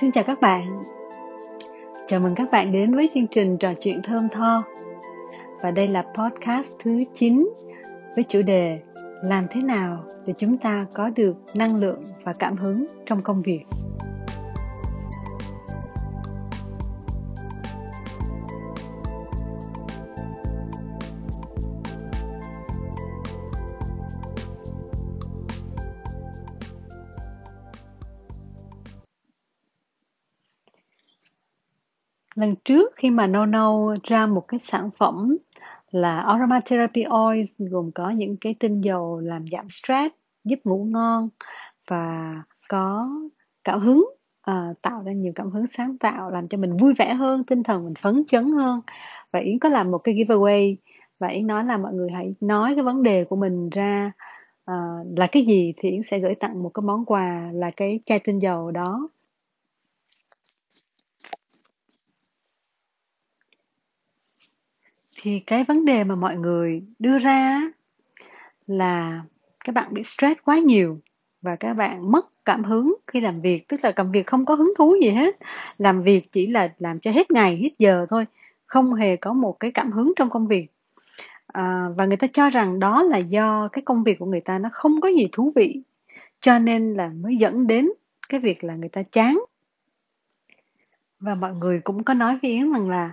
Xin chào các bạn. Chào mừng các bạn đến với chương trình Trò Chuyện Thơm Tho. Và đây là podcast thứ 9 với chủ đề làm thế nào để chúng ta có được năng lượng và cảm hứng trong công việc. Lần trước khi mà Nono ra một cái sản phẩm là Aromatherapy Oils gồm có những cái tinh dầu làm giảm stress, giúp ngủ ngon và có cảm hứng, tạo ra nhiều cảm hứng sáng tạo, làm cho mình vui vẻ hơn, tinh thần mình phấn chấn hơn. Và Yến có làm một cái giveaway và Yến nói là mọi người hãy nói cái vấn đề của mình ra là cái gì thì Yến sẽ gửi tặng một cái món quà là cái chai tinh dầu đó. Thì cái vấn đề mà mọi người đưa ra là các bạn bị stress quá nhiều và các bạn mất cảm hứng khi làm việc, tức là làm việc không có hứng thú gì hết, làm việc chỉ là làm cho hết ngày, hết giờ thôi, không hề có một cái cảm hứng trong công việc. Và người ta cho rằng đó là do cái công việc của người ta nó không có gì thú vị, cho nên là mới dẫn đến cái việc là người ta chán. Và mọi người cũng có nói với Yến rằng là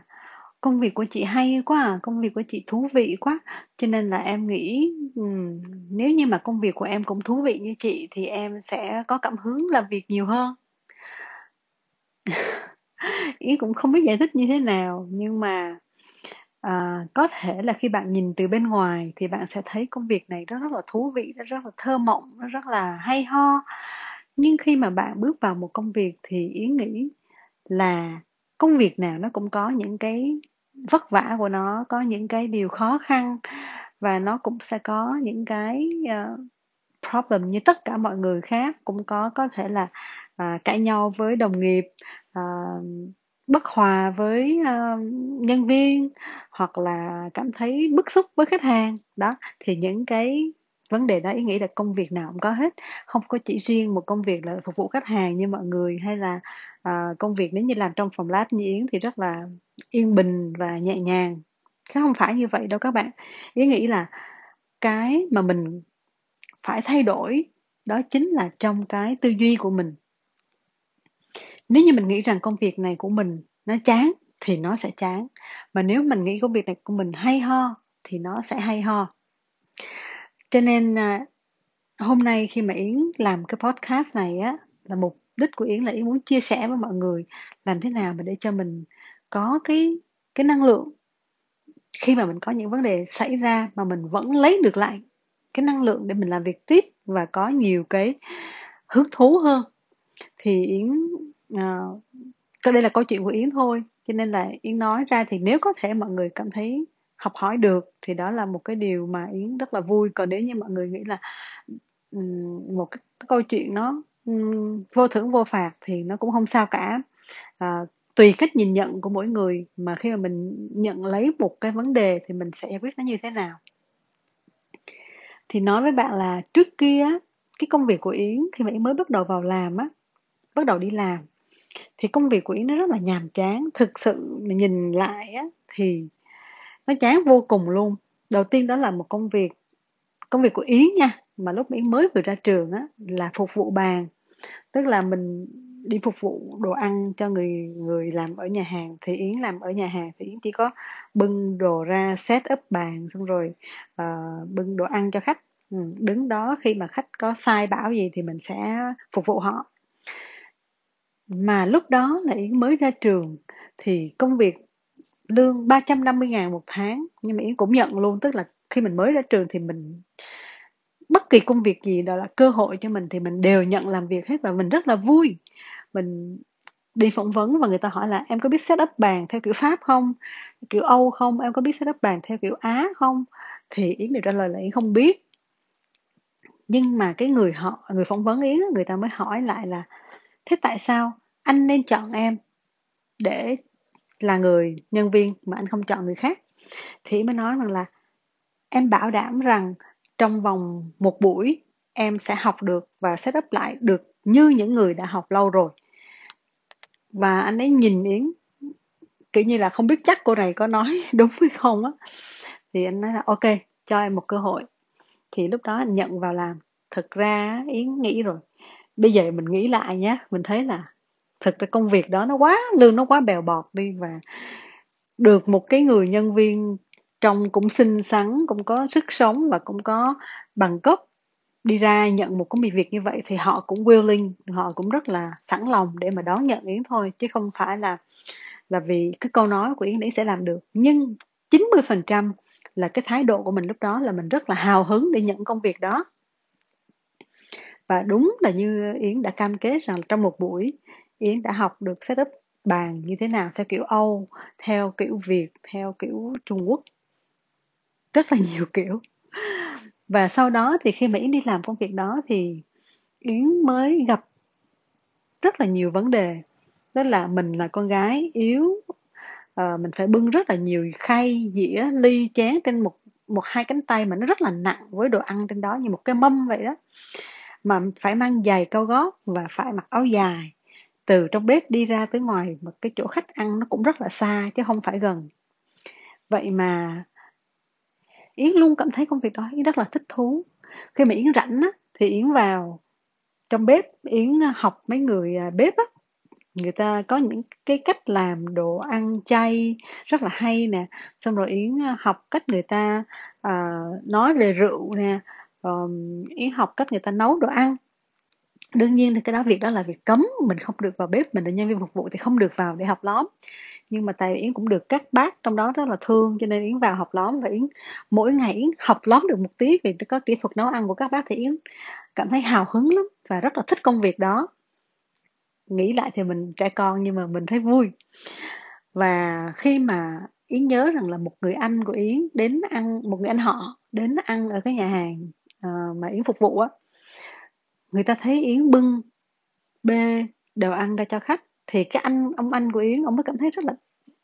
công việc của chị hay quá à, công việc của chị thú vị quá. Cho nên là em nghĩ nếu như mà công việc của em cũng thú vị như chị thì em sẽ có cảm hứng làm việc nhiều hơn. Ý cũng không biết giải thích như thế nào, nhưng mà có thể là khi bạn nhìn từ bên ngoài thì bạn sẽ thấy công việc này rất là thú vị, rất là thơ mộng, rất là hay ho. Nhưng khi mà bạn bước vào một công việc thì ý nghĩ là công việc nào nó cũng có những cái vất vả của nó, có những cái điều khó khăn và nó cũng sẽ có những cái problem như tất cả mọi người khác, cũng có thể là cãi nhau với đồng nghiệp, bất hòa với nhân viên hoặc là cảm thấy bức xúc với khách hàng. Đó, thì những cái vấn đề đó ý nghĩ là công việc nào cũng có hết, không có chỉ riêng một công việc là phục vụ khách hàng như mọi người, hay là công việc nếu như làm trong phòng lab như Yến thì rất là yên bình và nhẹ nhàng. Không phải như vậy đâu các bạn. Yến nghĩ là cái mà mình phải thay đổi đó chính là trong cái tư duy của mình. Nếu như mình nghĩ rằng công việc này của mình nó chán thì nó sẽ chán, mà nếu mình nghĩ công việc này của mình hay ho thì nó sẽ hay ho. Cho nên hôm nay khi mà Yến làm cái podcast này á, là mục đích của Yến là Yến muốn chia sẻ với mọi người làm thế nào mà để cho mình có cái năng lượng khi mà mình có những vấn đề xảy ra mà mình vẫn lấy được lại cái năng lượng để mình làm việc tiếp và có nhiều cái hứng thú hơn. Thì Yến đây là câu chuyện của Yến thôi, cho nên là Yến nói ra thì nếu có thể mọi người cảm thấy học hỏi được thì đó là một cái điều mà Yến rất là vui. Còn nếu như mọi người nghĩ là một cái câu chuyện nó vô thưởng vô phạt thì nó cũng không sao cả. Tùy cách nhìn nhận của mỗi người mà khi mà mình nhận lấy một cái vấn đề thì mình sẽ giải quyết nó như thế nào. Thì nói với bạn là trước kia cái công việc của Yến khi mà Yến mới bắt đầu vào làm á, bắt đầu đi làm thì công việc của Yến nó rất là nhàm chán. Thực sự mà nhìn lại á thì nó chán vô cùng luôn. Đầu tiên đó là một công việc của Yến nha, mà lúc Yến mới vừa ra trường á, là phục vụ bàn, tức là mình đi phục vụ đồ ăn cho người làm ở nhà hàng. Thì Yến làm ở nhà hàng thì Yến chỉ có bưng đồ ra, set up bàn xong rồi bưng đồ ăn cho khách, đứng đó khi mà khách có sai bảo gì thì mình sẽ phục vụ họ. Mà lúc đó là Yến mới ra trường thì công việc lương 350.000 một tháng, nhưng mà Yến cũng nhận luôn, tức là khi mình mới ra trường thì mình bất kỳ công việc gì đó là cơ hội cho mình thì mình đều nhận làm việc hết và mình rất là vui. Mình đi phỏng vấn và người ta hỏi là em có biết set up bàn theo kiểu Pháp không, kiểu Âu không, em có biết set up bàn theo kiểu Á không, thì Yến đều trả lời là Yến không biết. Nhưng mà cái người phỏng vấn Yến, người ta mới hỏi lại là thế tại sao anh nên chọn em để là người nhân viên mà anh không chọn người khác? Thì mới nói rằng là em bảo đảm rằng trong vòng một buổi em sẽ học được và set up lại được như những người đã học lâu rồi. Và anh ấy nhìn Yến kiểu như là không biết chắc cô này có nói đúng hay không á. Thì anh nói là ok, cho em một cơ hội. Thì lúc đó anh nhận vào làm. Thực ra Yến nghĩ rồi, bây giờ mình nghĩ lại nhé, mình thấy là thực ra công việc đó nó quá, lương nó quá bèo bọt đi. Và được một cái người nhân viên trông cũng xinh xắn, cũng có sức sống và cũng có bằng cấp đi ra nhận một công việc như vậy thì họ cũng willing, họ cũng rất là sẵn lòng để mà đón nhận Yến thôi, chứ không phải là vì cái câu nói của Yến để sẽ làm được. Nhưng 90% là cái thái độ của mình lúc đó là mình rất là hào hứng để nhận công việc đó. Và đúng là như Yến đã cam kết rằng trong một buổi Yến đã học được setup bàn như thế nào theo kiểu Âu, theo kiểu Việt, theo kiểu Trung Quốc, rất là nhiều kiểu. Và sau đó thì khi mà Yến đi làm công việc đó thì Yến mới gặp rất là nhiều vấn đề. Đó là mình là con gái yếu, mình phải bưng rất là nhiều khay, dĩa, ly, chén trên một hai cánh tay mà nó rất là nặng với đồ ăn trên đó như một cái mâm vậy đó. Mà phải mang giày cao gót và phải mặc áo dài. Từ trong bếp đi ra tới ngoài một cái chỗ khách ăn nó cũng rất là xa chứ không phải gần. Vậy mà Yến luôn cảm thấy công việc đó Yến rất là thích thú. Khi mà Yến rảnh á, thì Yến vào trong bếp, Yến học mấy người bếp á. Người ta có những cái cách làm đồ ăn chay rất là hay nè. Xong rồi Yến học cách người ta nói về rượu nè. Yến học cách người ta nấu đồ ăn. Đương nhiên thì cái đó, việc đó là việc cấm, mình không được vào bếp, mình là nhân viên phục vụ thì không được vào để học lóm. Nhưng mà tại Yến cũng được các bác trong đó rất là thương, cho nên Yến vào học lóm. Và Yến mỗi ngày Yến học lóm được một tí, vì có kỹ thuật nấu ăn của các bác thì Yến cảm thấy hào hứng lắm và rất là thích công việc đó. Nghĩ lại thì mình trẻ con nhưng mà mình thấy vui. Và khi mà Yến nhớ rằng là một người anh của Yến đến ăn, một người anh họ đến ăn ở cái nhà hàng mà Yến phục vụ á, người ta thấy Yến bưng bê đồ ăn ra cho khách thì cái ông anh của Yến, ông mới cảm thấy rất là,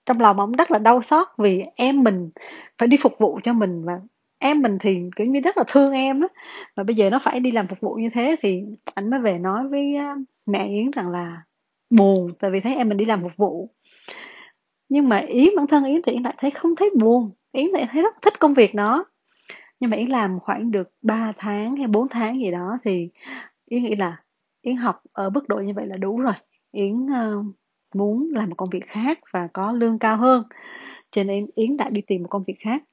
trong lòng ông rất là đau xót vì em mình phải đi phục vụ cho mình và em mình thì kiểu như rất là thương em á, mà bây giờ nó phải đi làm phục vụ như thế. Thì anh mới về nói với mẹ Yến rằng là buồn tại vì thấy em mình đi làm phục vụ. Nhưng mà Yến, bản thân Yến thì Yến lại thấy không thấy buồn, Yến lại thấy rất thích công việc đó. Nhưng mà Yến làm khoảng được 3 tháng hay 4 tháng gì đó thì Yến nghĩ là Yến học ở mức độ như vậy là đủ rồi. Yến muốn làm một công việc khác và có lương cao hơn, cho nên Yến đã đi tìm một công việc khác.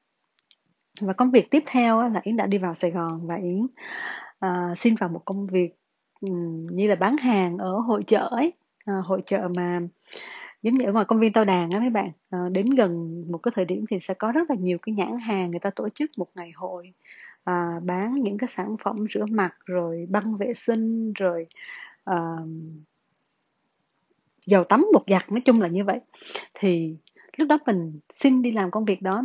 Và công việc tiếp theo là Yến đã đi vào Sài Gòn và Yến xin vào một công việc như là bán hàng ở hội chợ ấy, hội chợ mà giống như ở ngoài công viên Tao Đàn á mấy bạn. Đến gần một cái thời điểm thì sẽ có rất là nhiều cái nhãn hàng người ta tổ chức một ngày hội bán những cái sản phẩm rửa mặt rồi băng vệ sinh rồi dầu tắm bột giặt, nói chung là như vậy. Thì lúc đó mình xin đi làm công việc đó,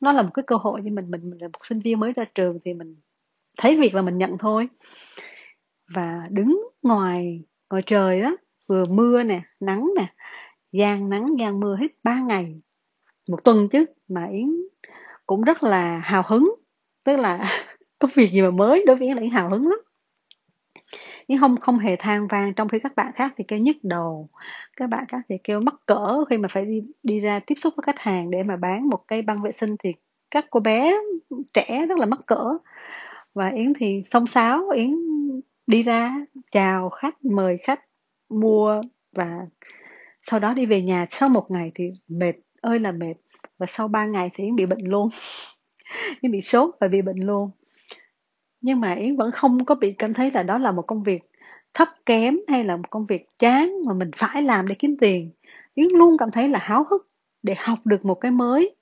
nó là một cái cơ hội cho mình là một sinh viên mới ra trường thì mình thấy việc là mình nhận thôi. Và đứng ngoài trời đó, vừa mưa nè, nắng nè, nắng gang mưa hết 3 ngày một tuần chứ, mà Yến cũng rất là hào hứng, tức là có việc gì mà mới đối với Yến là Yến hào hứng lắm. Yến không hề than van, trong khi các bạn khác thì kêu nhức đầu, các bạn khác thì kêu mắc cỡ khi mà phải đi ra tiếp xúc với khách hàng để mà bán một cây băng vệ sinh thì các cô bé trẻ rất là mắc cỡ. Và Yến thì xông xáo, Yến đi ra chào khách, mời khách mua và sau đó đi về nhà. Sau một ngày thì mệt ơi là mệt, và sau 3 ngày thì Yến bị bệnh luôn. Yến bị sốt và bị bệnh luôn. Nhưng mà Yến vẫn không có bị cảm thấy là đó là một công việc thấp kém hay là một công việc chán mà mình phải làm để kiếm tiền. Yến luôn cảm thấy là háo hức để học được một cái mới.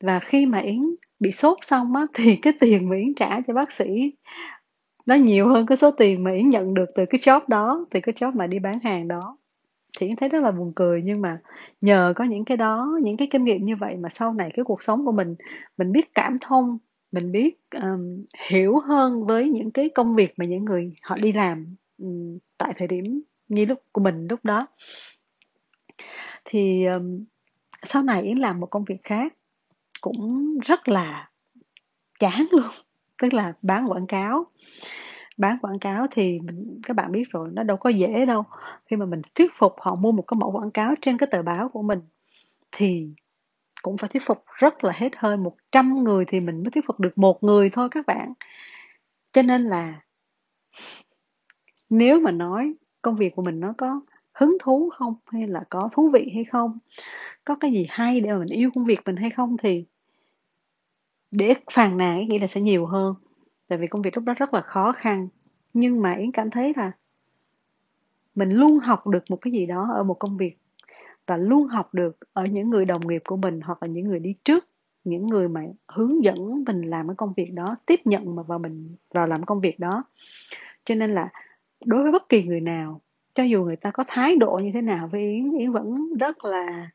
Và khi mà Yến bị sốt xong á, thì cái tiền mà Yến trả cho bác sĩ nó nhiều hơn cái số tiền mà Yến nhận được từ cái job đó, từ cái job mà đi bán hàng đó. Thì Yến thấy rất là buồn cười, nhưng mà nhờ có những cái đó, những cái kinh nghiệm như vậy mà sau này cái cuộc sống của mình biết cảm thông, mình biết hiểu hơn với những cái công việc mà những người họ đi làm tại thời điểm như lúc của mình lúc đó. Thì sau này Yến làm một công việc khác cũng rất là chán luôn, tức là bán quảng cáo. bán quảng cáo thì các bạn biết rồi, nó đâu có dễ đâu. Khi mà mình thuyết phục họ mua một cái mẫu quảng cáo trên cái tờ báo của mình thì cũng phải thuyết phục rất là hết hơi, 100 người thì mình mới thuyết phục được một người thôi các bạn. Cho nên là nếu mà nói công việc của mình nó có hứng thú không, hay là có thú vị hay không, có cái gì hay để mà mình yêu công việc mình hay không, thì để phàn nàn nghĩa là sẽ nhiều hơn. Tại vì công việc lúc đó rất là khó khăn, nhưng mà Yến cảm thấy là mình luôn học được một cái gì đó ở một công việc, và luôn học được ở những người đồng nghiệp của mình, hoặc là những người đi trước, những người mà hướng dẫn mình làm cái công việc đó, tiếp nhận mà vào mình vào làm công việc đó. Cho nên là đối với bất kỳ người nào, cho dù người ta có thái độ như thế nào với Yến, Yến vẫn rất là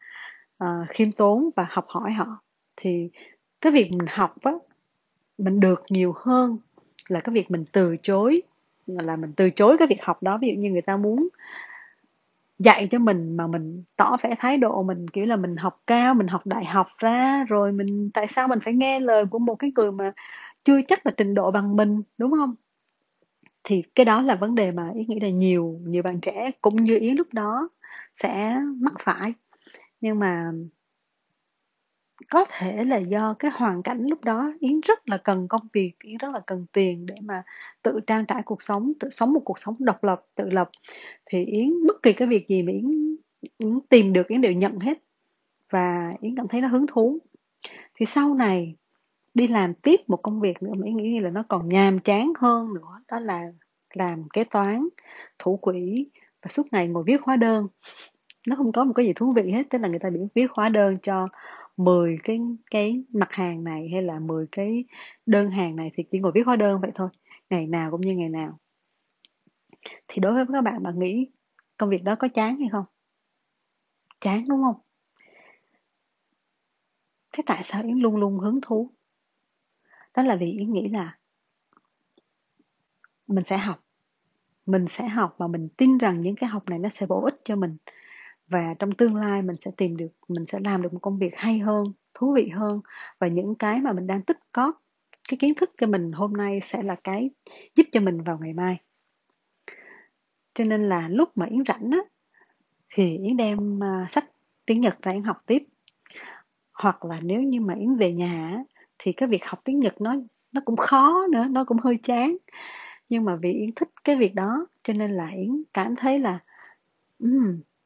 khiêm tốn và học hỏi họ. Thì cái việc mình học á, mình được nhiều hơn là cái việc mình từ chối, là mình từ chối cái việc học đó. Ví dụ như người ta muốn dạy cho mình mà mình tỏ vẻ thái độ mình kiểu là mình học cao, mình học đại học ra rồi, mình tại sao mình phải nghe lời của một cái người mà chưa chắc là trình độ bằng mình, đúng không? Thì cái đó là vấn đề mà Yến nghĩ là nhiều bạn trẻ cũng như Yến lúc đó sẽ mắc phải. Nhưng mà có thể là do cái hoàn cảnh lúc đó Yến rất là cần công việc, Yến rất là cần tiền để mà tự trang trải cuộc sống, tự sống một cuộc sống độc lập, tự lập. Thì Yến bất kỳ cái việc gì mà Yến tìm được Yến đều nhận hết, và Yến cảm thấy nó hứng thú. Thì sau này đi làm tiếp một công việc nữa mà Yến nghĩ là nó còn nhàm chán hơn nữa, đó là làm kế toán, thủ quỹ, và suốt ngày ngồi viết hóa đơn. Nó không có một cái gì thú vị hết, tức là người ta viết hóa đơn cho 10 cái mặt hàng này hay là 10 cái đơn hàng này, thì chỉ ngồi viết hóa đơn vậy thôi, ngày nào cũng như ngày nào. Thì đối với các bạn nghĩ công việc đó có chán hay không? Chán đúng không? Thế tại sao Yến luôn luôn hứng thú? Đó là vì Yến nghĩ là mình sẽ học và mình tin rằng những cái học này nó sẽ bổ ích cho mình. Và trong tương lai mình sẽ làm được một công việc hay hơn, thú vị hơn. Và những cái mà mình đang tích cóp, cái kiến thức cho mình hôm nay sẽ là cái giúp cho mình vào ngày mai. Cho nên là lúc mà Yến rảnh á, thì Yến đem sách tiếng Nhật ra Yến học tiếp. Hoặc là nếu như mà Yến về nhà thì cái việc học tiếng Nhật nó cũng khó nữa, nó cũng hơi chán. Nhưng mà vì Yến thích cái việc đó, cho nên là Yến cảm thấy là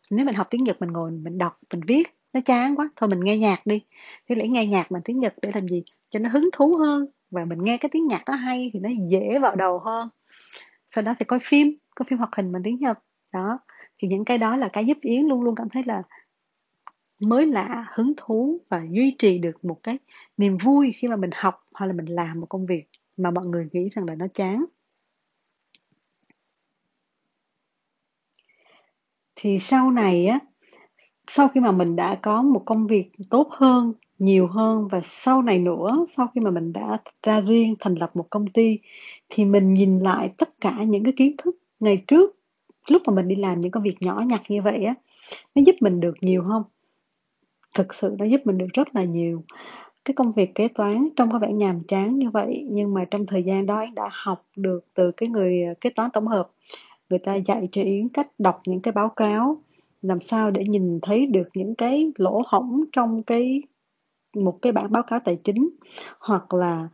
nếu mình học tiếng Nhật, mình ngồi, mình đọc, mình viết, nó chán quá, thôi mình nghe nhạc đi. Thế lẽ nghe nhạc bằng tiếng Nhật để làm gì? Cho nó hứng thú hơn, và mình nghe cái tiếng nhạc nó hay thì nó dễ vào đầu hơn. Sau đó thì coi phim hoạt hình bằng tiếng Nhật. Đó, thì những cái đó là cái giúp Yến luôn luôn cảm thấy là mới lạ, hứng thú và duy trì được một cái niềm vui khi mà mình học hoặc là mình làm một công việc mà mọi người nghĩ rằng là nó chán. Thì sau này á, sau khi mà mình đã có một công việc tốt hơn, nhiều hơn, và sau này nữa, sau khi mà mình đã ra riêng thành lập một công ty, thì mình nhìn lại tất cả những cái kiến thức ngày trước, lúc mà mình đi làm những công việc nhỏ nhặt như vậy á, nó giúp mình được nhiều không? Thực sự nó giúp mình được rất là nhiều. Cái công việc kế toán trông có vẻ nhàm chán như vậy, nhưng mà trong thời gian đó Yến đã học được từ cái người kế toán tổng hợp. Người ta dạy cho Yến cách đọc những cái báo cáo, làm sao để nhìn thấy được những cái lỗ hổng trong một cái bản báo cáo tài chính, hoặc là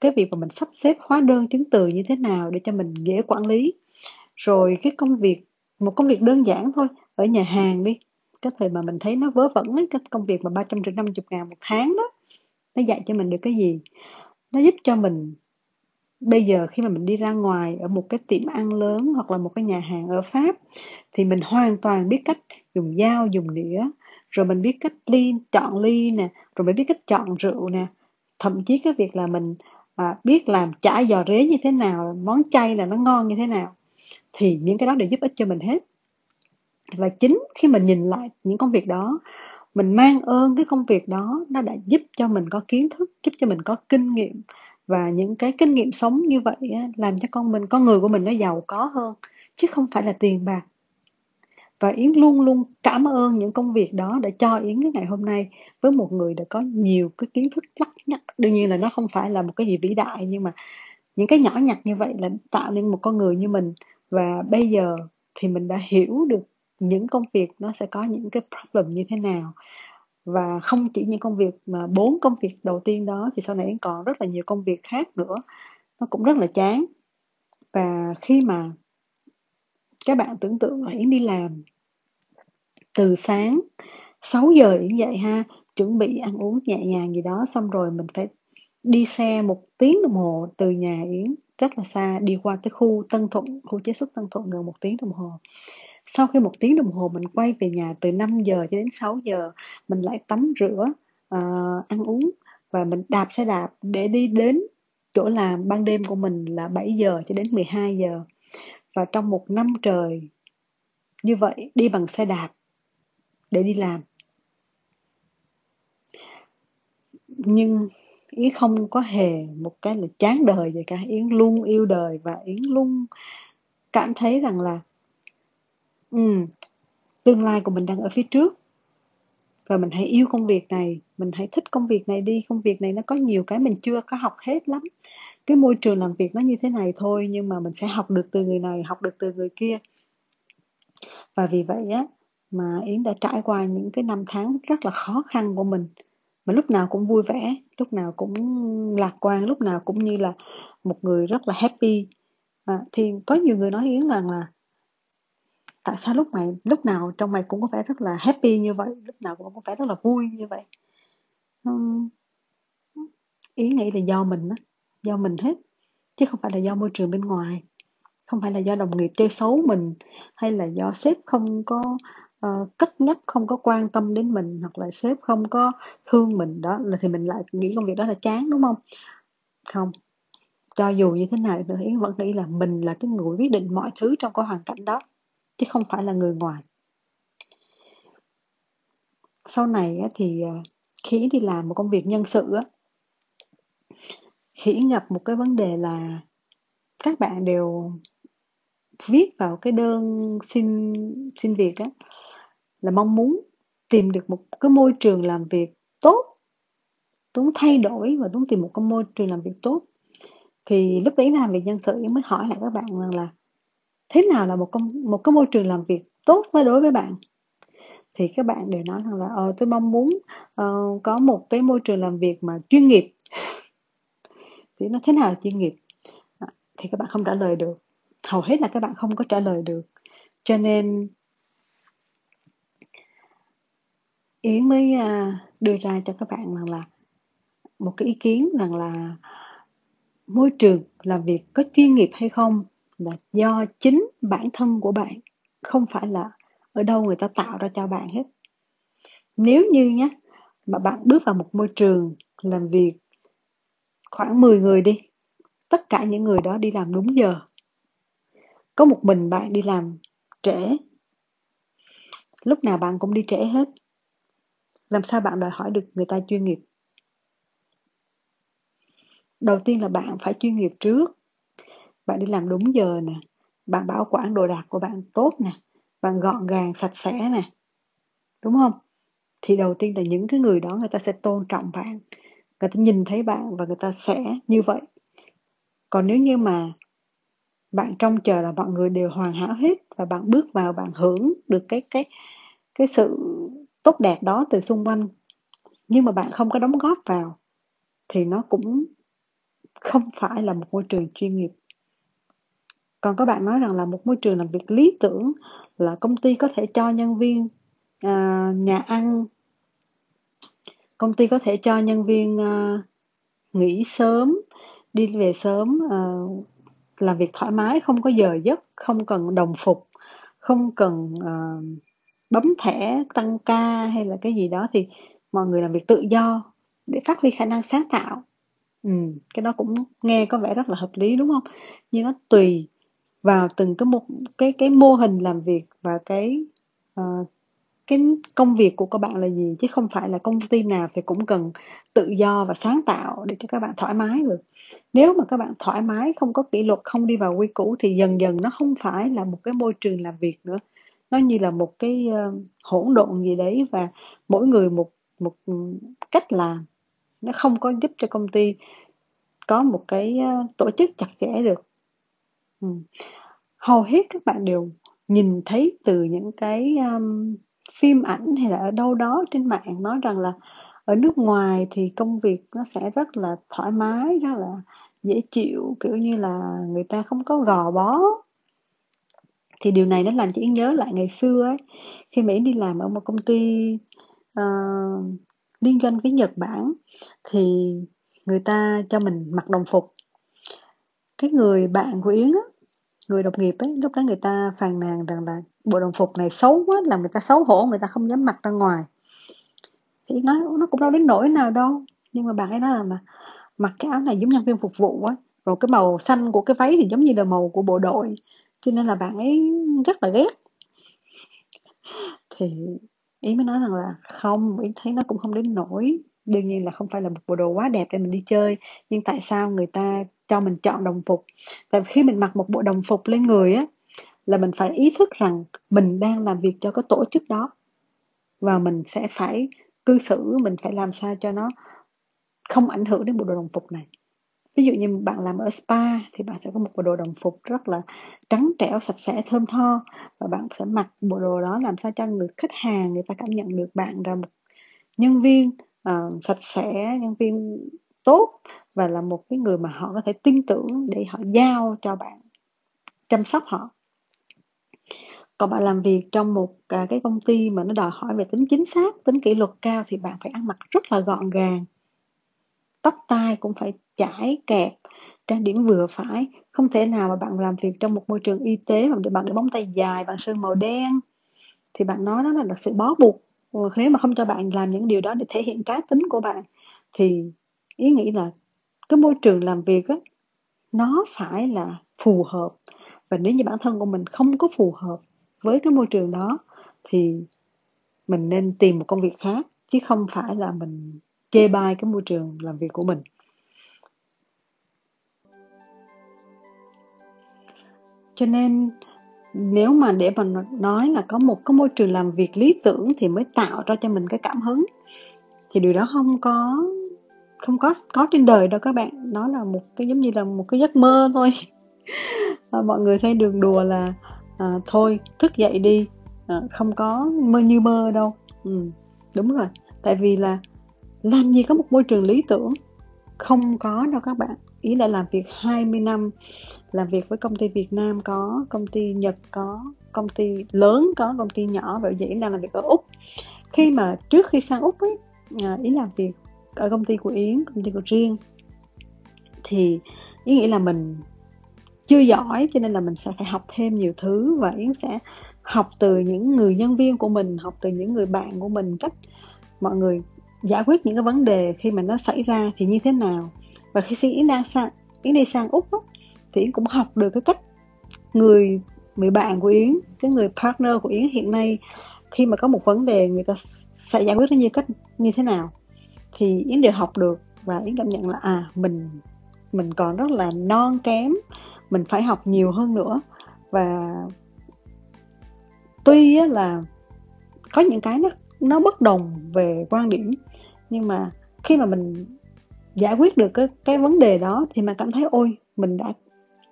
cái việc mà mình sắp xếp hóa đơn chứng từ như thế nào để cho mình dễ quản lý. Rồi cái một công việc đơn giản thôi, ở nhà hàng đi, cái thời mà mình thấy nó vớ vẩn ấy, cái công việc mà 350.000 một tháng đó, nó dạy cho mình được cái gì? Nó giúp cho mình bây giờ khi mà mình đi ra ngoài ở một cái tiệm ăn lớn hoặc là một cái nhà hàng ở Pháp, thì mình hoàn toàn biết cách dùng dao, dùng đĩa, rồi mình biết cách chọn ly nè, rồi mình biết cách chọn rượu nè. Thậm chí cái việc là mình biết làm chả giò rế như thế nào, món chay là nó ngon như thế nào, thì những cái đó đều giúp ích cho mình hết. Và chính khi mình nhìn lại những công việc đó, mình mang ơn cái công việc đó, nó đã giúp cho mình có kiến thức, giúp cho mình có kinh nghiệm. Và những cái kinh nghiệm sống như vậy á, làm cho con người của mình nó giàu có hơn, chứ không phải là tiền bạc. Và Yến luôn luôn cảm ơn những công việc đó đã cho Yến cái ngày hôm nay, với một người đã có nhiều cái kiến thức lắt nhắt. Đương nhiên là nó không phải là một cái gì vĩ đại, nhưng mà Những cái nhỏ nhặt như vậy là tạo nên một con người như mình. Và bây giờ thì mình đã hiểu được những công việc nó sẽ có những cái problem như thế nào. Và không chỉ những công việc mà 4 công việc đầu tiên đó, thì sau này còn rất là nhiều công việc khác nữa, nó cũng rất là chán. Và khi mà các bạn tưởng tượng là Yến đi làm từ sáng 6 giờ Yến dậy ha, chuẩn bị ăn uống nhẹ nhàng gì đó, xong rồi mình phải đi xe 1 tiếng đồng hồ từ nhà Yến rất là xa, đi qua cái khu Tân Thuận, khu chế xuất Tân Thuận gần 1 tiếng đồng hồ. Sau khi 1 tiếng đồng hồ mình quay về nhà từ 5 giờ cho đến 6 giờ, mình lại tắm rửa, ăn uống và mình đạp xe đạp để đi đến chỗ làm ban đêm của mình là 7 giờ cho đến 12 giờ. Và trong 1 năm trời như vậy đi bằng xe đạp để đi làm. Nhưng Yến không có hề một cái là chán đời gì cả. Yến luôn yêu đời và Yến luôn cảm thấy rằng là tương lai của mình đang ở phía trước. Và mình hãy yêu công việc này, mình hãy thích công việc này đi. Công việc này nó có nhiều cái mình chưa có học hết lắm. Cái môi trường làm việc nó như thế này thôi, nhưng mà mình sẽ học được từ người này, học được từ người kia. Và vì vậy á, mà Yến đã trải qua những cái năm tháng rất là khó khăn của mình, mà lúc nào cũng vui vẻ, lúc nào cũng lạc quan, lúc nào cũng như là một người rất là happy. Thì có nhiều người nói Yến rằng là tại sao lúc nào trong mày cũng có vẻ rất là happy như vậy, lúc nào cũng có vẻ rất là vui như vậy. Yến nghĩ là do mình á, do mình hết, chứ không phải là do môi trường bên ngoài, không phải là do đồng nghiệp chơi xấu mình, hay là do sếp không có cất nhắc, không có quan tâm đến mình, hoặc là sếp không có thương mình đó, là thì mình lại nghĩ công việc đó là chán, đúng không? Không, cho dù như thế nào nữa Yến vẫn nghĩ là mình là cái người quyết định mọi thứ trong cái hoàn cảnh đó, chứ không phải là người ngoài. Sau này thì khi đi làm một công việc nhân sự, khi gặp một cái vấn đề là các bạn đều viết vào cái đơn xin việc á, là mong muốn tìm được một cái môi trường làm việc tốt, muốn thay đổi và muốn tìm một cái môi trường làm việc tốt. Thì lúc đấy làm việc nhân sự mới hỏi lại các bạn rằng là thế nào là một cái môi trường làm việc tốt đối với bạn? Thì các bạn đều nói rằng là tôi mong muốn có một cái môi trường làm việc mà chuyên nghiệp. Thì nó thế nào là chuyên nghiệp? Thì các bạn không trả lời được. Hầu hết là các bạn không có trả lời được. Cho nên Yến mới đưa ra cho các bạn rằng là một cái ý kiến rằng là môi trường làm việc có chuyên nghiệp hay không là do chính bản thân của bạn, không phải là ở đâu người ta tạo ra cho bạn hết. Nếu như nhé, mà bạn bước vào một môi trường làm việc khoảng 10 người đi, tất cả những người đó đi làm đúng giờ, có một mình bạn đi làm trễ, lúc nào bạn cũng đi trễ hết, làm sao bạn đòi hỏi được người ta chuyên nghiệp? Đầu tiên là bạn phải chuyên nghiệp trước. Bạn đi làm đúng giờ nè, bạn bảo quản đồ đạc của bạn tốt nè, bạn gọn gàng sạch sẽ nè, đúng không? Thì đầu tiên là những cái người đó người ta sẽ tôn trọng bạn, người ta nhìn thấy bạn và người ta sẽ như vậy. Còn nếu như mà bạn trông chờ là mọi người đều hoàn hảo hết và bạn bước vào bạn hưởng được cái sự tốt đẹp đó từ xung quanh, nhưng mà bạn không có đóng góp vào, thì nó cũng không phải là một môi trường chuyên nghiệp. Còn các bạn nói rằng là một môi trường làm việc lý tưởng là công ty có thể cho nhân viên nhà ăn, công ty có thể cho nhân viên nghỉ sớm, đi về sớm, làm việc thoải mái, không có giờ giấc, không cần đồng phục, không cần bấm thẻ tăng ca hay là cái gì đó, thì mọi người làm việc tự do để phát huy khả năng sáng tạo. Cái đó cũng nghe có vẻ rất là hợp lý, đúng không? Nhưng nó tùy vào từng cái mô hình làm việc và cái công việc của các bạn là gì, chứ không phải là công ty nào thì cũng cần tự do và sáng tạo để cho các bạn thoải mái được. Nếu mà các bạn thoải mái, không có kỷ luật, không đi vào quy củ, thì dần dần nó không phải là một cái môi trường làm việc nữa. Nó như là một cái hỗn độn gì đấy, và mỗi người một cách làm. Nó không có giúp cho công ty có một cái tổ chức chặt chẽ được. Hầu hết các bạn đều nhìn thấy từ những cái phim ảnh hay là ở đâu đó trên mạng nói rằng là ở nước ngoài thì công việc nó sẽ rất là thoải mái, rất là dễ chịu, kiểu như là người ta không có gò bó. Thì điều này nó làm chị nhớ lại ngày xưa ấy, khi mà Yến đi làm ở một công ty liên doanh với Nhật Bản, thì người ta cho mình mặc đồng phục. Cái người bạn của Yến á, người đồng nghiệp ấy, lúc đó người ta phàn nàn rằng là bộ đồng phục này xấu quá, làm người ta xấu hổ, người ta không dám mặc ra ngoài. Thì nó cũng đâu đến nỗi nào đâu, nhưng mà bạn ấy nói là mặc cái áo này giống nhân viên phục vụ á, rồi cái màu xanh của cái váy thì giống như là màu của bộ đội, cho nên là bạn ấy rất là ghét. Thì ý mới nói rằng là không, ý thấy nó cũng không đến nỗi. Đương nhiên là không phải là một bộ đồ quá đẹp để mình đi chơi, nhưng tại sao người ta cho mình chọn đồng phục? Tại vì khi mình mặc một bộ đồng phục lên người á, là mình phải ý thức rằng mình đang làm việc cho cái tổ chức đó, và mình sẽ phải cư xử, mình phải làm sao cho nó không ảnh hưởng đến bộ đồ đồng phục này. Ví dụ như bạn làm ở spa thì bạn sẽ có một bộ đồ đồng phục rất là trắng trẻo, sạch sẽ, thơm tho, và bạn sẽ mặc bộ đồ đó làm sao cho người khách hàng người ta cảm nhận được bạn là một nhân viên sạch sẽ, nhân viên tốt, và là một cái người mà họ có thể tin tưởng để họ giao cho bạn chăm sóc họ. Còn bạn làm việc trong một cái công ty mà nó đòi hỏi về tính chính xác, tính kỷ luật cao, thì bạn phải ăn mặc rất là gọn gàng, tóc tai cũng phải chải kẹp, trang điểm vừa phải. Không thể nào mà bạn làm việc trong một môi trường y tế mà bạn để móng tay dài, bạn sơn màu đen, thì bạn nói đó là sự bó buộc. Nếu mà không cho bạn làm những điều đó để thể hiện cá tính của bạn, thì ý nghĩ là cái môi trường làm việc á, nó phải là phù hợp. Và nếu như bản thân của mình không có phù hợp với cái môi trường đó, thì mình nên tìm một công việc khác, chứ không phải là mình chê bai cái môi trường làm việc của mình. Cho nên nếu mà để mà nói là có một cái môi trường làm việc lý tưởng thì mới tạo ra cho mình cái cảm hứng, thì điều đó không có trên đời đâu các bạn. Nó là một cái giống như là một cái giấc mơ thôi. Mọi người hay đường đùa là thôi thức dậy đi, không có mơ như mơ đâu. Đúng rồi, tại vì là làm gì có một môi trường lý tưởng, không có đâu các bạn. Ý đã làm việc 20 năm, làm việc với công ty Việt Nam có, công ty Nhật có, công ty lớn có, công ty nhỏ, vậy Yến đang làm việc ở Úc. Khi mà trước khi sang Úc ấy, Yến làm việc ở công ty của Yến, công ty của riêng, thì Yến nghĩ là mình chưa giỏi, cho nên là mình sẽ phải học thêm nhiều thứ, và Yến sẽ học từ những người nhân viên của mình, học từ những người bạn của mình cách mọi người giải quyết những cái vấn đề khi mà nó xảy ra thì như thế nào. Và khi Yến đi sang Úc đó, thì Yến cũng học được cái cách người bạn của Yến, cái người partner của Yến hiện nay, khi mà có một vấn đề người ta sẽ giải quyết nó như cách như thế nào, thì Yến đều học được. Và Yến cảm nhận là mình còn rất là non kém, mình phải học nhiều hơn nữa. Và tuy là có những cái nó bất đồng về quan điểm, nhưng mà khi mà mình giải quyết được cái vấn đề đó thì mình cảm thấy ôi, mình đã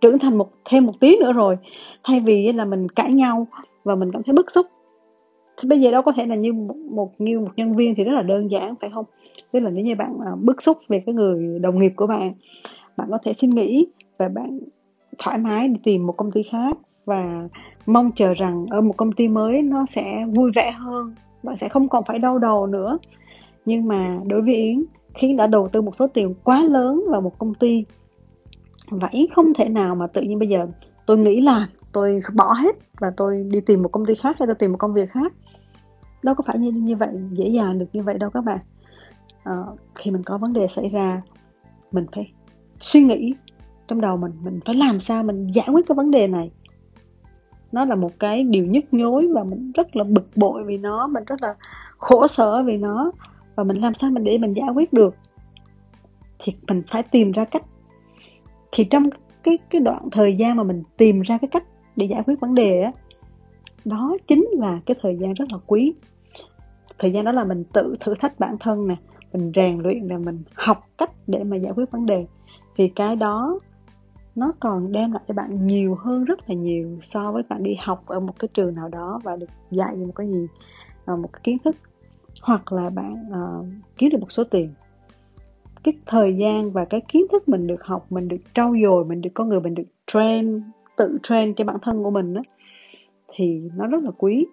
trưởng thành thêm một tí nữa rồi, thay vì là mình cãi nhau và mình cảm thấy bức xúc. Thì bây giờ đâu có thể là như một nhân viên thì rất là đơn giản, phải không? Tức là nếu như bạn bức xúc về cái người đồng nghiệp của bạn, bạn có thể xin nghỉ và bạn thoải mái đi tìm một công ty khác, và mong chờ rằng ở một công ty mới nó sẽ vui vẻ hơn, bạn sẽ không còn phải đau đầu nữa. Nhưng mà đối với Yến, khi đã đầu tư một số tiền quá lớn vào một công ty, và Yến không thể nào mà tự nhiên bây giờ tôi nghĩ là tôi bỏ hết và tôi đi tìm một công ty khác, hay tôi tìm một công việc khác. Đâu có phải như vậy, dễ dàng được như vậy đâu các bạn. Khi mình có vấn đề xảy ra, mình phải suy nghĩ trong đầu mình phải làm sao mình giải quyết cái vấn đề này. Nó là một cái điều nhức nhối và mình rất là bực bội vì nó, mình rất là khổ sở vì nó, và mình làm sao mình để mình giải quyết được, thì mình phải tìm ra cách. Thì trong cái đoạn thời gian mà mình tìm ra cái cách để giải quyết vấn đề á, đó chính là cái thời gian rất là quý. Thời gian đó là mình tự thử thách bản thân nè, mình rèn luyện, là mình học cách để mà giải quyết vấn đề. thì cái đó nó còn đem lại cho bạn nhiều hơn rất là nhiều so với bạn đi học ở một cái trường nào đó và được dạy một cái gì, một cái kiến thức, hoặc là bạn kiếm được một số tiền. Cái thời gian và cái kiến thức mình được học, mình được trau dồi, mình được con người, mình được train, tự train cho bản thân của mình đó, thì nó rất là quý.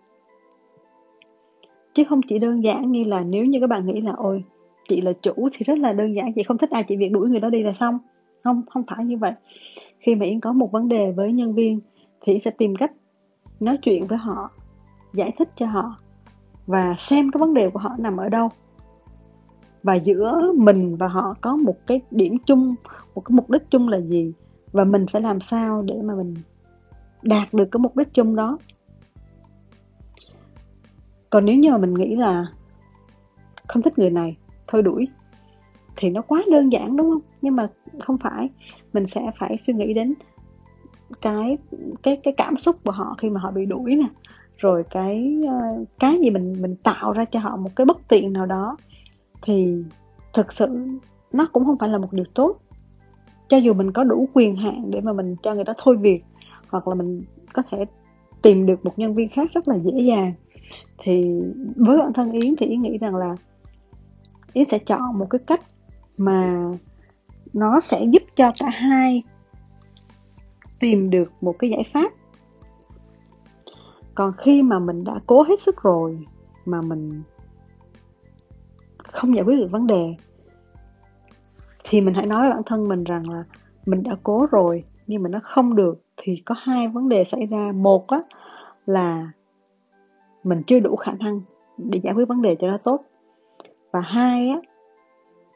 Chứ không chỉ đơn giản như là nếu như các bạn nghĩ là ôi chị là chủ thì rất là đơn giản, chị không thích ai chị việc đuổi người đó đi là xong. Không phải như vậy. Khi mà Yến có một vấn đề với nhân viên thì Yến sẽ tìm cách nói chuyện với họ, giải thích cho họ và xem cái vấn đề của họ nằm ở đâu, và giữa mình và họ có một cái điểm chung, một cái mục đích chung là gì, và mình phải làm sao để mà mình đạt được cái mục đích chung đó. Còn nếu như mà mình nghĩ là không thích người này, thôi đuổi, thì nó quá đơn giản đúng không? Nhưng mà không phải, mình sẽ phải suy nghĩ đến cái cảm xúc của họ khi mà họ bị đuổi nè, rồi cái gì mình tạo ra cho họ một cái bất tiện nào đó, thì thực sự nó cũng không phải là một điều tốt. Cho dù mình có đủ quyền hạn để mà mình cho người đó thôi việc, hoặc là mình có thể tìm được một nhân viên khác rất là dễ dàng, thì với bản thân Yến thì Yến nghĩ rằng là Yến sẽ chọn một cái cách mà nó sẽ giúp cho cả hai tìm được một cái giải pháp. Còn khi mà mình đã cố hết sức rồi mà mình không giải quyết được vấn đề thì mình hãy nói với bản thân mình rằng là mình đã cố rồi nhưng mà nó không được, thì có hai vấn đề xảy ra. Một á, là mình chưa đủ khả năng để giải quyết vấn đề cho nó tốt, và hai á,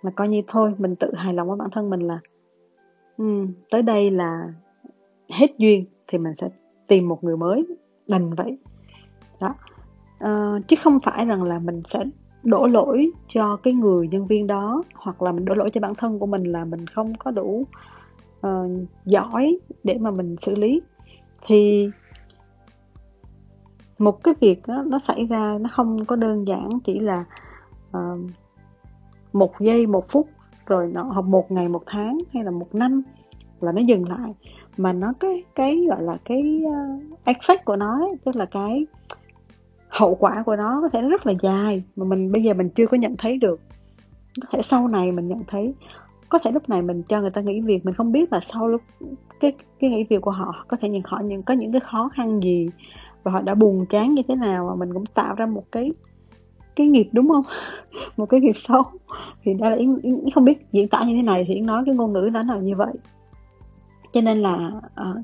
là coi như thôi mình tự hài lòng với bản thân mình là tới đây là hết duyên thì mình sẽ tìm một người mới lành vậy đó. Chứ không phải rằng là mình sẽ đổ lỗi cho cái người nhân viên đó, hoặc là mình đổ lỗi cho bản thân của mình là mình không có đủ giỏi để mà mình xử lý. Thì một cái việc đó, nó xảy ra nó không có đơn giản chỉ là một giây, một phút, rồi nó một ngày, một tháng hay là một năm là nó dừng lại, mà nó cái gọi là cái effect của nó ấy, tức là cái hậu quả của nó có thể nó rất là dài mà mình bây giờ mình chưa có nhận thấy được. Có thể sau này mình nhận thấy, có thể lúc này mình cho người ta nghỉ việc, mình không biết là sau lúc cái nghỉ việc của họ có thể họ có những cái khó khăn gì và họ đã buồn chán như thế nào, mà mình cũng tạo ra một cái nghiệp đúng không? Một cái nghiệp xấu. Thì đó là Yến không biết diễn tả như thế này thì Yến nói cái ngôn ngữ đó là như vậy. Cho nên là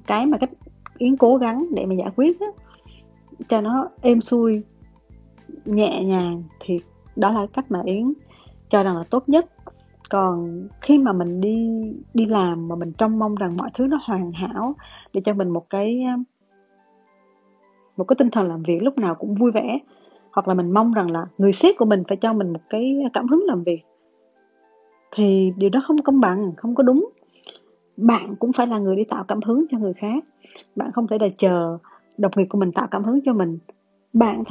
cái mà cách Yến cố gắng để mà giải quyết đó, cho nó êm xuôi, nhẹ nhàng, thì đó là cách mà Yến cho rằng là tốt nhất. Còn khi mà mình đi làm mà mình trông mong rằng mọi thứ nó hoàn hảo để cho mình một cái tinh thần làm việc lúc nào cũng vui vẻ, hoặc là mình mong rằng là người sếp của mình phải cho mình một cái cảm hứng làm việc, thì điều đó không công bằng, không có đúng. Bạn cũng phải là người đi tạo cảm hứng cho người khác. Bạn không thể là chờ đồng nghiệp của mình tạo cảm hứng cho mình. Bản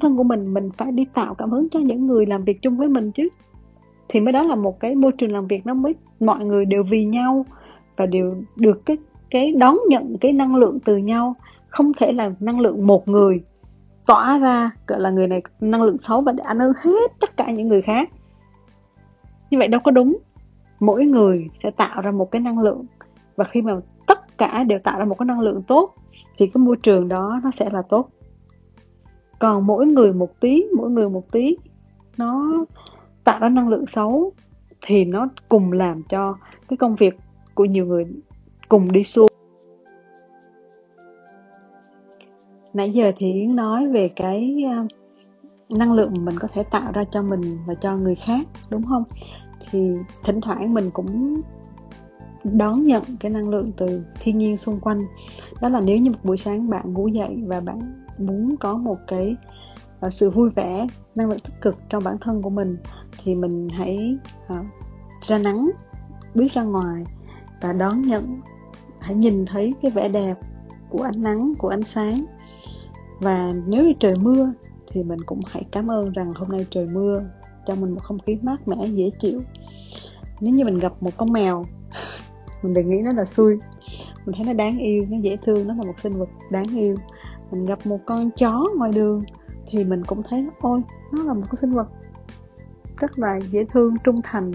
thân của mình phải đi tạo cảm hứng cho những người làm việc chung với mình chứ. Thì mới đó là một cái môi trường làm việc nó mới, mọi người đều vì nhau và đều được cái đón nhận cái năng lượng từ nhau. Không thể là năng lượng một người tỏa ra gọi là người này năng lượng xấu và để ảnh hưởng hết tất cả những người khác. Như vậy đâu có đúng. Mỗi người sẽ tạo ra một cái năng lượng, và khi mà tất cả đều tạo ra một cái năng lượng tốt thì cái môi trường đó nó sẽ là tốt. Còn mỗi người một tí nó tạo ra năng lượng xấu thì nó cùng làm cho cái công việc của nhiều người cùng đi xuống. Nãy giờ thì Yến nói về cái năng lượng mình có thể tạo ra cho mình và cho người khác, đúng không? Thì thỉnh thoảng mình cũng đón nhận cái năng lượng từ thiên nhiên xung quanh. Đó là nếu như một buổi sáng bạn ngủ dậy và bạn muốn có một cái sự vui vẻ, năng lượng tích cực trong bản thân của mình, thì mình hãy ra nắng, bước ra ngoài và đón nhận, hãy nhìn thấy cái vẻ đẹp của ánh nắng, của ánh sáng. Và nếu như trời mưa thì mình cũng hãy cảm ơn rằng hôm nay trời mưa cho mình một không khí mát mẻ, dễ chịu. Nếu như mình gặp một con mèo Mình đừng nghĩ nó là xui, mình thấy nó đáng yêu, nó dễ thương, nó là một sinh vật đáng yêu. Mình gặp một con chó ngoài đường thì mình cũng thấy ôi, nó là một cái sinh vật rất là dễ thương, trung thành,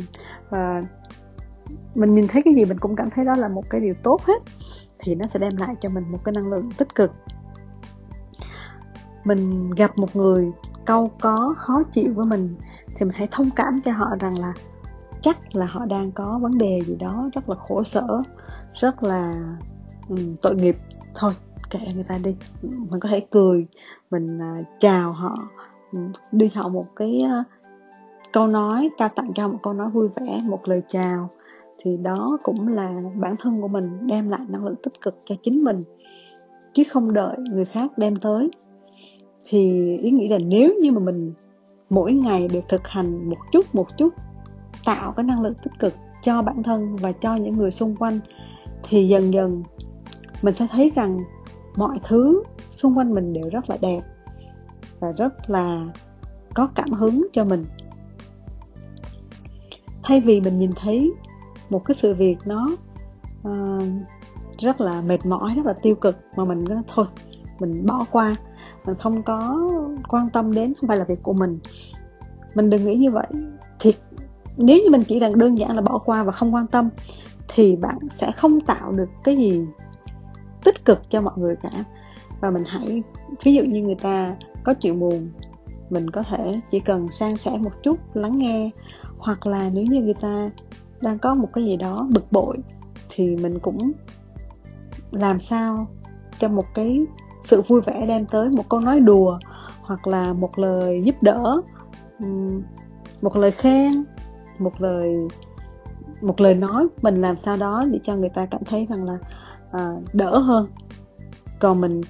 và mình nhìn thấy cái gì mình cũng cảm thấy đó là một cái điều tốt hết, thì nó sẽ đem lại cho mình một cái năng lượng tích cực. Mình gặp một người cau có, khó chịu với mình thì mình hãy thông cảm cho họ rằng là chắc là họ đang có vấn đề gì đó rất là khổ sở, rất là tội nghiệp. Thôi kệ người ta đi, mình có thể cười, mình chào họ, đưa họ một cái câu nói, trao tặng cho họ một câu nói vui vẻ, một lời chào, thì đó cũng là bản thân của mình đem lại năng lượng tích cực cho chính mình, chứ không đợi người khác đem tới. Thì ý nghĩ là nếu như mà mình mỗi ngày đều thực hành một chút tạo cái năng lượng tích cực cho bản thân và cho những người xung quanh, thì dần dần mình sẽ thấy rằng mọi thứ xung quanh mình đều rất là đẹp và rất là có cảm hứng cho mình. Thay vì mình nhìn thấy một cái sự việc nó rất là mệt mỏi, rất là tiêu cực, mà mình cứ thôi mình bỏ qua, mình không có quan tâm đến, không phải là việc của mình. Mình đừng nghĩ như vậy. Thì nếu như mình chỉ là đơn giản là bỏ qua và không quan tâm thì bạn sẽ không tạo được cái gì tích cực cho mọi người cả. Và mình hãy, ví dụ như người ta có chuyện buồn, mình có thể chỉ cần san sẻ một chút, lắng nghe, hoặc là nếu như người ta đang có một cái gì đó bực bội thì mình cũng làm sao cho một cái sự vui vẻ đem tới, một câu nói đùa, hoặc là một lời giúp đỡ, một lời khen, một lời nói, mình làm sao đó để cho người ta cảm thấy rằng là đỡ hơn. Còn mình,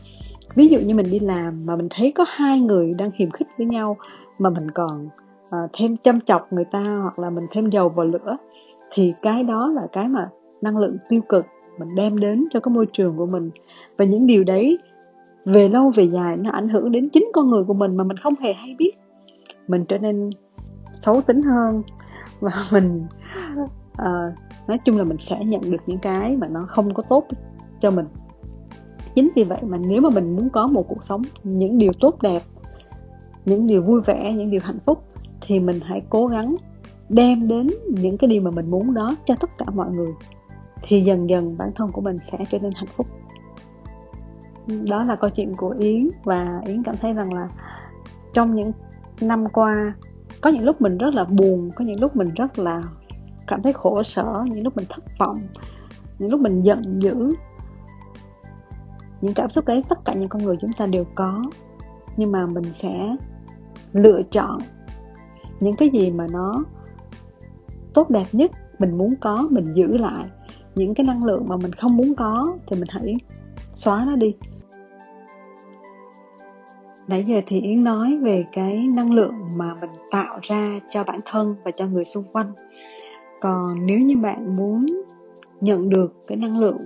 ví dụ như mình đi làm mà mình thấy có hai người đang hiềm khích với nhau mà mình còn thêm châm chọc người ta, hoặc là mình thêm dầu vào lửa, thì cái đó là cái mà năng lượng tiêu cực mình đem đến cho cái môi trường của mình. Và những điều đấy về lâu về dài nó ảnh hưởng đến chính con người của mình mà mình không hề hay biết. Mình trở nên xấu tính hơn, và mình nói chung là mình sẽ nhận được những cái mà nó không có tốt cho mình. Chính vì vậy mà nếu mà mình muốn có một cuộc sống những điều tốt đẹp, những điều vui vẻ, những điều hạnh phúc, thì mình hãy cố gắng đem đến những cái điều mà mình muốn đó cho tất cả mọi người, thì dần dần bản thân của mình sẽ trở nên hạnh phúc. Đó là câu chuyện của Yến, và Yến cảm thấy rằng là trong những năm qua, có những lúc mình rất là buồn, có những lúc mình rất là cảm thấy khổ sở, những lúc mình thất vọng, những lúc mình giận dữ. Những cảm xúc đấy tất cả những con người chúng ta đều có, nhưng mà mình sẽ lựa chọn những cái gì mà nó tốt đẹp nhất mình muốn có, mình giữ lại. Những cái năng lượng mà mình không muốn có thì mình hãy xóa nó đi. Nãy giờ thì Yến nói về cái năng lượng mà mình tạo ra cho bản thân và cho người xung quanh. Còn nếu như bạn muốn nhận được cái năng lượng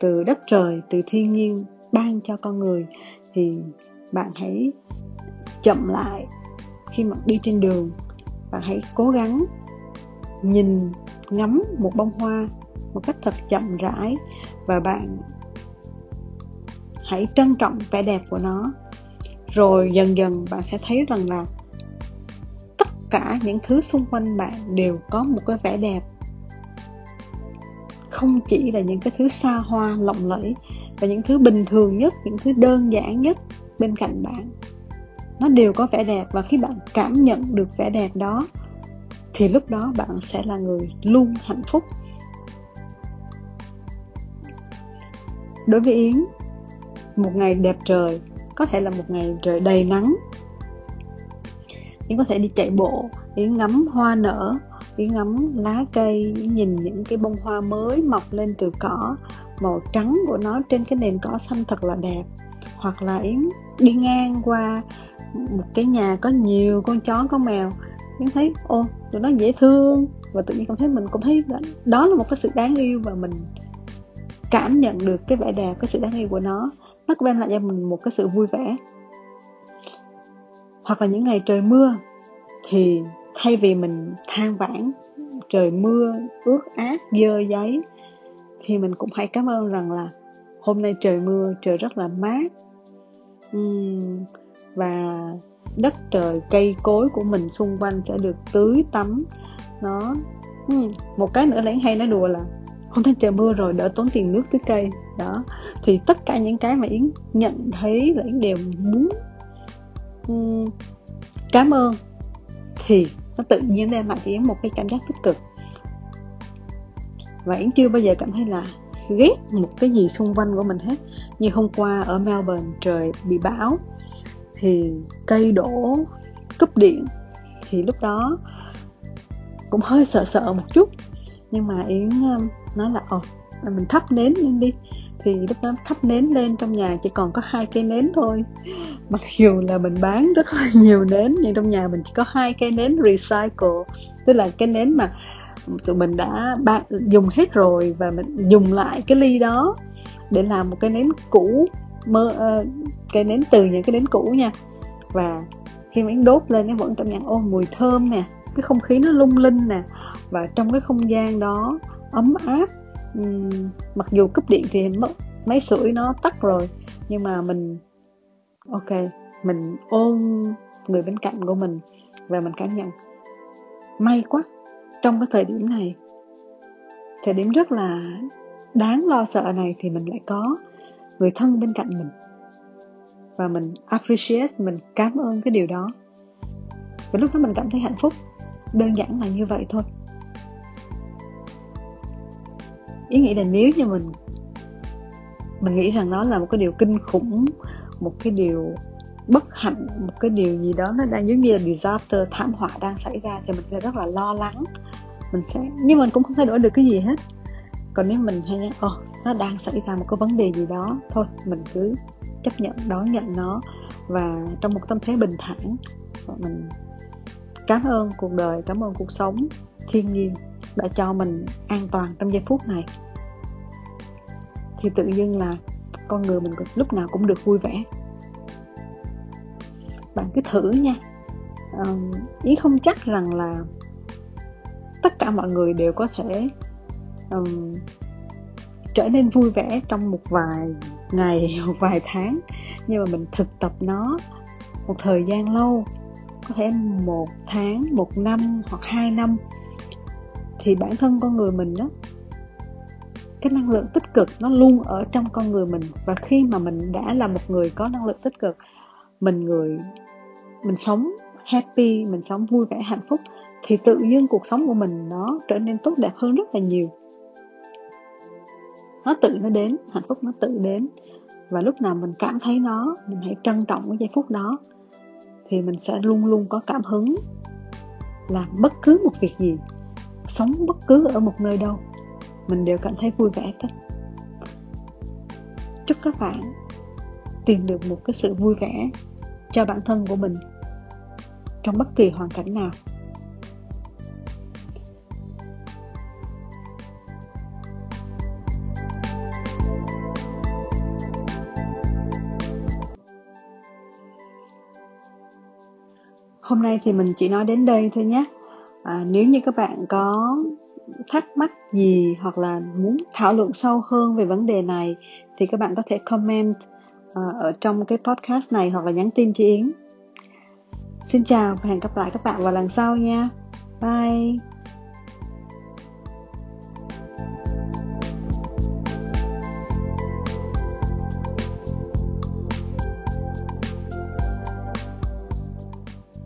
từ đất trời, từ thiên nhiên ban cho con người, thì bạn hãy chậm lại khi mà đi trên đường. Bạn hãy cố gắng nhìn, ngắm một bông hoa một cách thật chậm rãi, và bạn hãy trân trọng vẻ đẹp của nó. Rồi dần dần bạn sẽ thấy rằng là tất cả những thứ xung quanh bạn đều có một cái vẻ đẹp, không chỉ là những cái thứ xa hoa lộng lẫy, và những thứ bình thường nhất, những thứ đơn giản nhất bên cạnh bạn, nó đều có vẻ đẹp. Và khi bạn cảm nhận được vẻ đẹp đó thì lúc đó bạn sẽ là người luôn hạnh phúc. Đối với Yến, một ngày đẹp trời có thể là một ngày trời đầy nắng. Yến có thể đi chạy bộ, Yến ngắm hoa nở, Yến ngắm lá cây, Yến nhìn những cái bông hoa mới mọc lên từ cỏ, màu trắng của nó trên cái nền cỏ xanh thật là đẹp. Hoặc là Yến đi ngang qua một cái nhà có nhiều con chó, con mèo, Yến thấy ô, tụi nó dễ thương, và tự nhiên cảm thấy, mình cũng thấy đó là một cái sự đáng yêu, và mình cảm nhận được cái vẻ đẹp, cái sự đáng yêu của nó. Nó cũng đem lại cho mình một cái sự vui vẻ. Hoặc là những ngày trời mưa, thì thay vì mình than vãn trời mưa ướt át dơ giấy, thì mình cũng hãy cảm ơn rằng là hôm nay trời mưa, trời rất là mát, và đất trời cây cối của mình xung quanh sẽ được tưới tắm nó. Một cái nữa Lén hay nói đùa là hôm nay trời mưa rồi đỡ tốn tiền nước tưới cây đó. Thì tất cả những cái mà Yến nhận thấy là Yến đều muốn cảm ơn, thì nó tự nhiên đem lại cho Yến một cái cảm giác tích cực. Và Yến chưa bao giờ cảm thấy là ghét một cái gì xung quanh của mình hết. Như hôm qua ở Melbourne trời bị bão thì cây đổ, cúp điện, thì lúc đó cũng hơi sợ sợ một chút. Nhưng mà Yến nói là mình thắp nến lên đi. Thì lúc đó thắp nến lên, trong nhà chỉ còn có 2 cây nến thôi. Mặc dù là mình bán rất là nhiều nến, nhưng trong nhà mình chỉ có 2 cây nến recycle, tức là cái nến mà tụi mình đã dùng hết rồi, và mình dùng lại cái ly đó để làm một cái nến cũ, cái nến từ những cái nến cũ nha. Và khi mà Yến đốt lên, nó vẫn cảm nhận mùi thơm nè, cái không khí nó lung linh nè, và trong cái không gian đó ấm áp. Mặc dù cúp điện thì máy sưởi nó tắt rồi, nhưng mà mình mình ôm người bên cạnh của mình, và mình cảm nhận may quá. Trong cái thời điểm này, thời điểm rất là đáng lo sợ này, thì mình lại có người thân bên cạnh mình, và mình appreciate, mình cảm ơn cái điều đó. Và lúc đó mình cảm thấy hạnh phúc. Đơn giản là như vậy thôi. Ý nghĩ là nếu như mình nghĩ rằng nó là một cái điều kinh khủng, một cái điều bất hạnh, một cái điều gì đó nó đang giống như là disaster, thảm họa đang xảy ra, thì mình sẽ rất là lo lắng, nhưng mình cũng không thay đổi được cái gì hết. Còn nếu mình hay nó đang xảy ra một cái vấn đề gì đó, thôi mình cứ chấp nhận, đón nhận nó, và trong một tâm thế bình thản mình cảm ơn cuộc đời, cảm ơn cuộc sống, thiên nhiên đã cho mình an toàn trong giây phút này, thì tự dưng là con người mình lúc nào cũng được vui vẻ. Bạn cứ thử nha. Ý không chắc rằng là tất cả mọi người đều có thể trở nên vui vẻ trong một vài ngày, một vài tháng, nhưng mà mình thực tập nó một thời gian lâu, có thể 1 tháng, 1 năm hoặc 2 năm, thì bản thân con người mình đó, cái năng lượng tích cực nó luôn ở trong con người mình. Và khi mà mình đã là một người có năng lượng tích cực, mình sống happy, mình sống vui vẻ hạnh phúc, thì tự nhiên cuộc sống của mình nó trở nên tốt đẹp hơn rất là nhiều. Nó tự nó đến, hạnh phúc nó tự đến. Và lúc nào mình cảm thấy nó, mình hãy trân trọng cái giây phút đó, thì mình sẽ luôn luôn có cảm hứng làm bất cứ một việc gì, sống bất cứ ở một nơi đâu, mình đều cảm thấy vui vẻ hết. Chúc các bạn tìm được một cái sự vui vẻ cho bản thân của mình trong bất kỳ hoàn cảnh nào. Hôm nay thì mình chỉ nói đến đây thôi nhé. Nếu như các bạn có thắc mắc gì, hoặc là muốn thảo luận sâu hơn về vấn đề này, thì các bạn có thể comment ở trong cái podcast này, hoặc là nhắn tin cho Yến. Xin chào và hẹn gặp lại các bạn vào lần sau nha. Bye.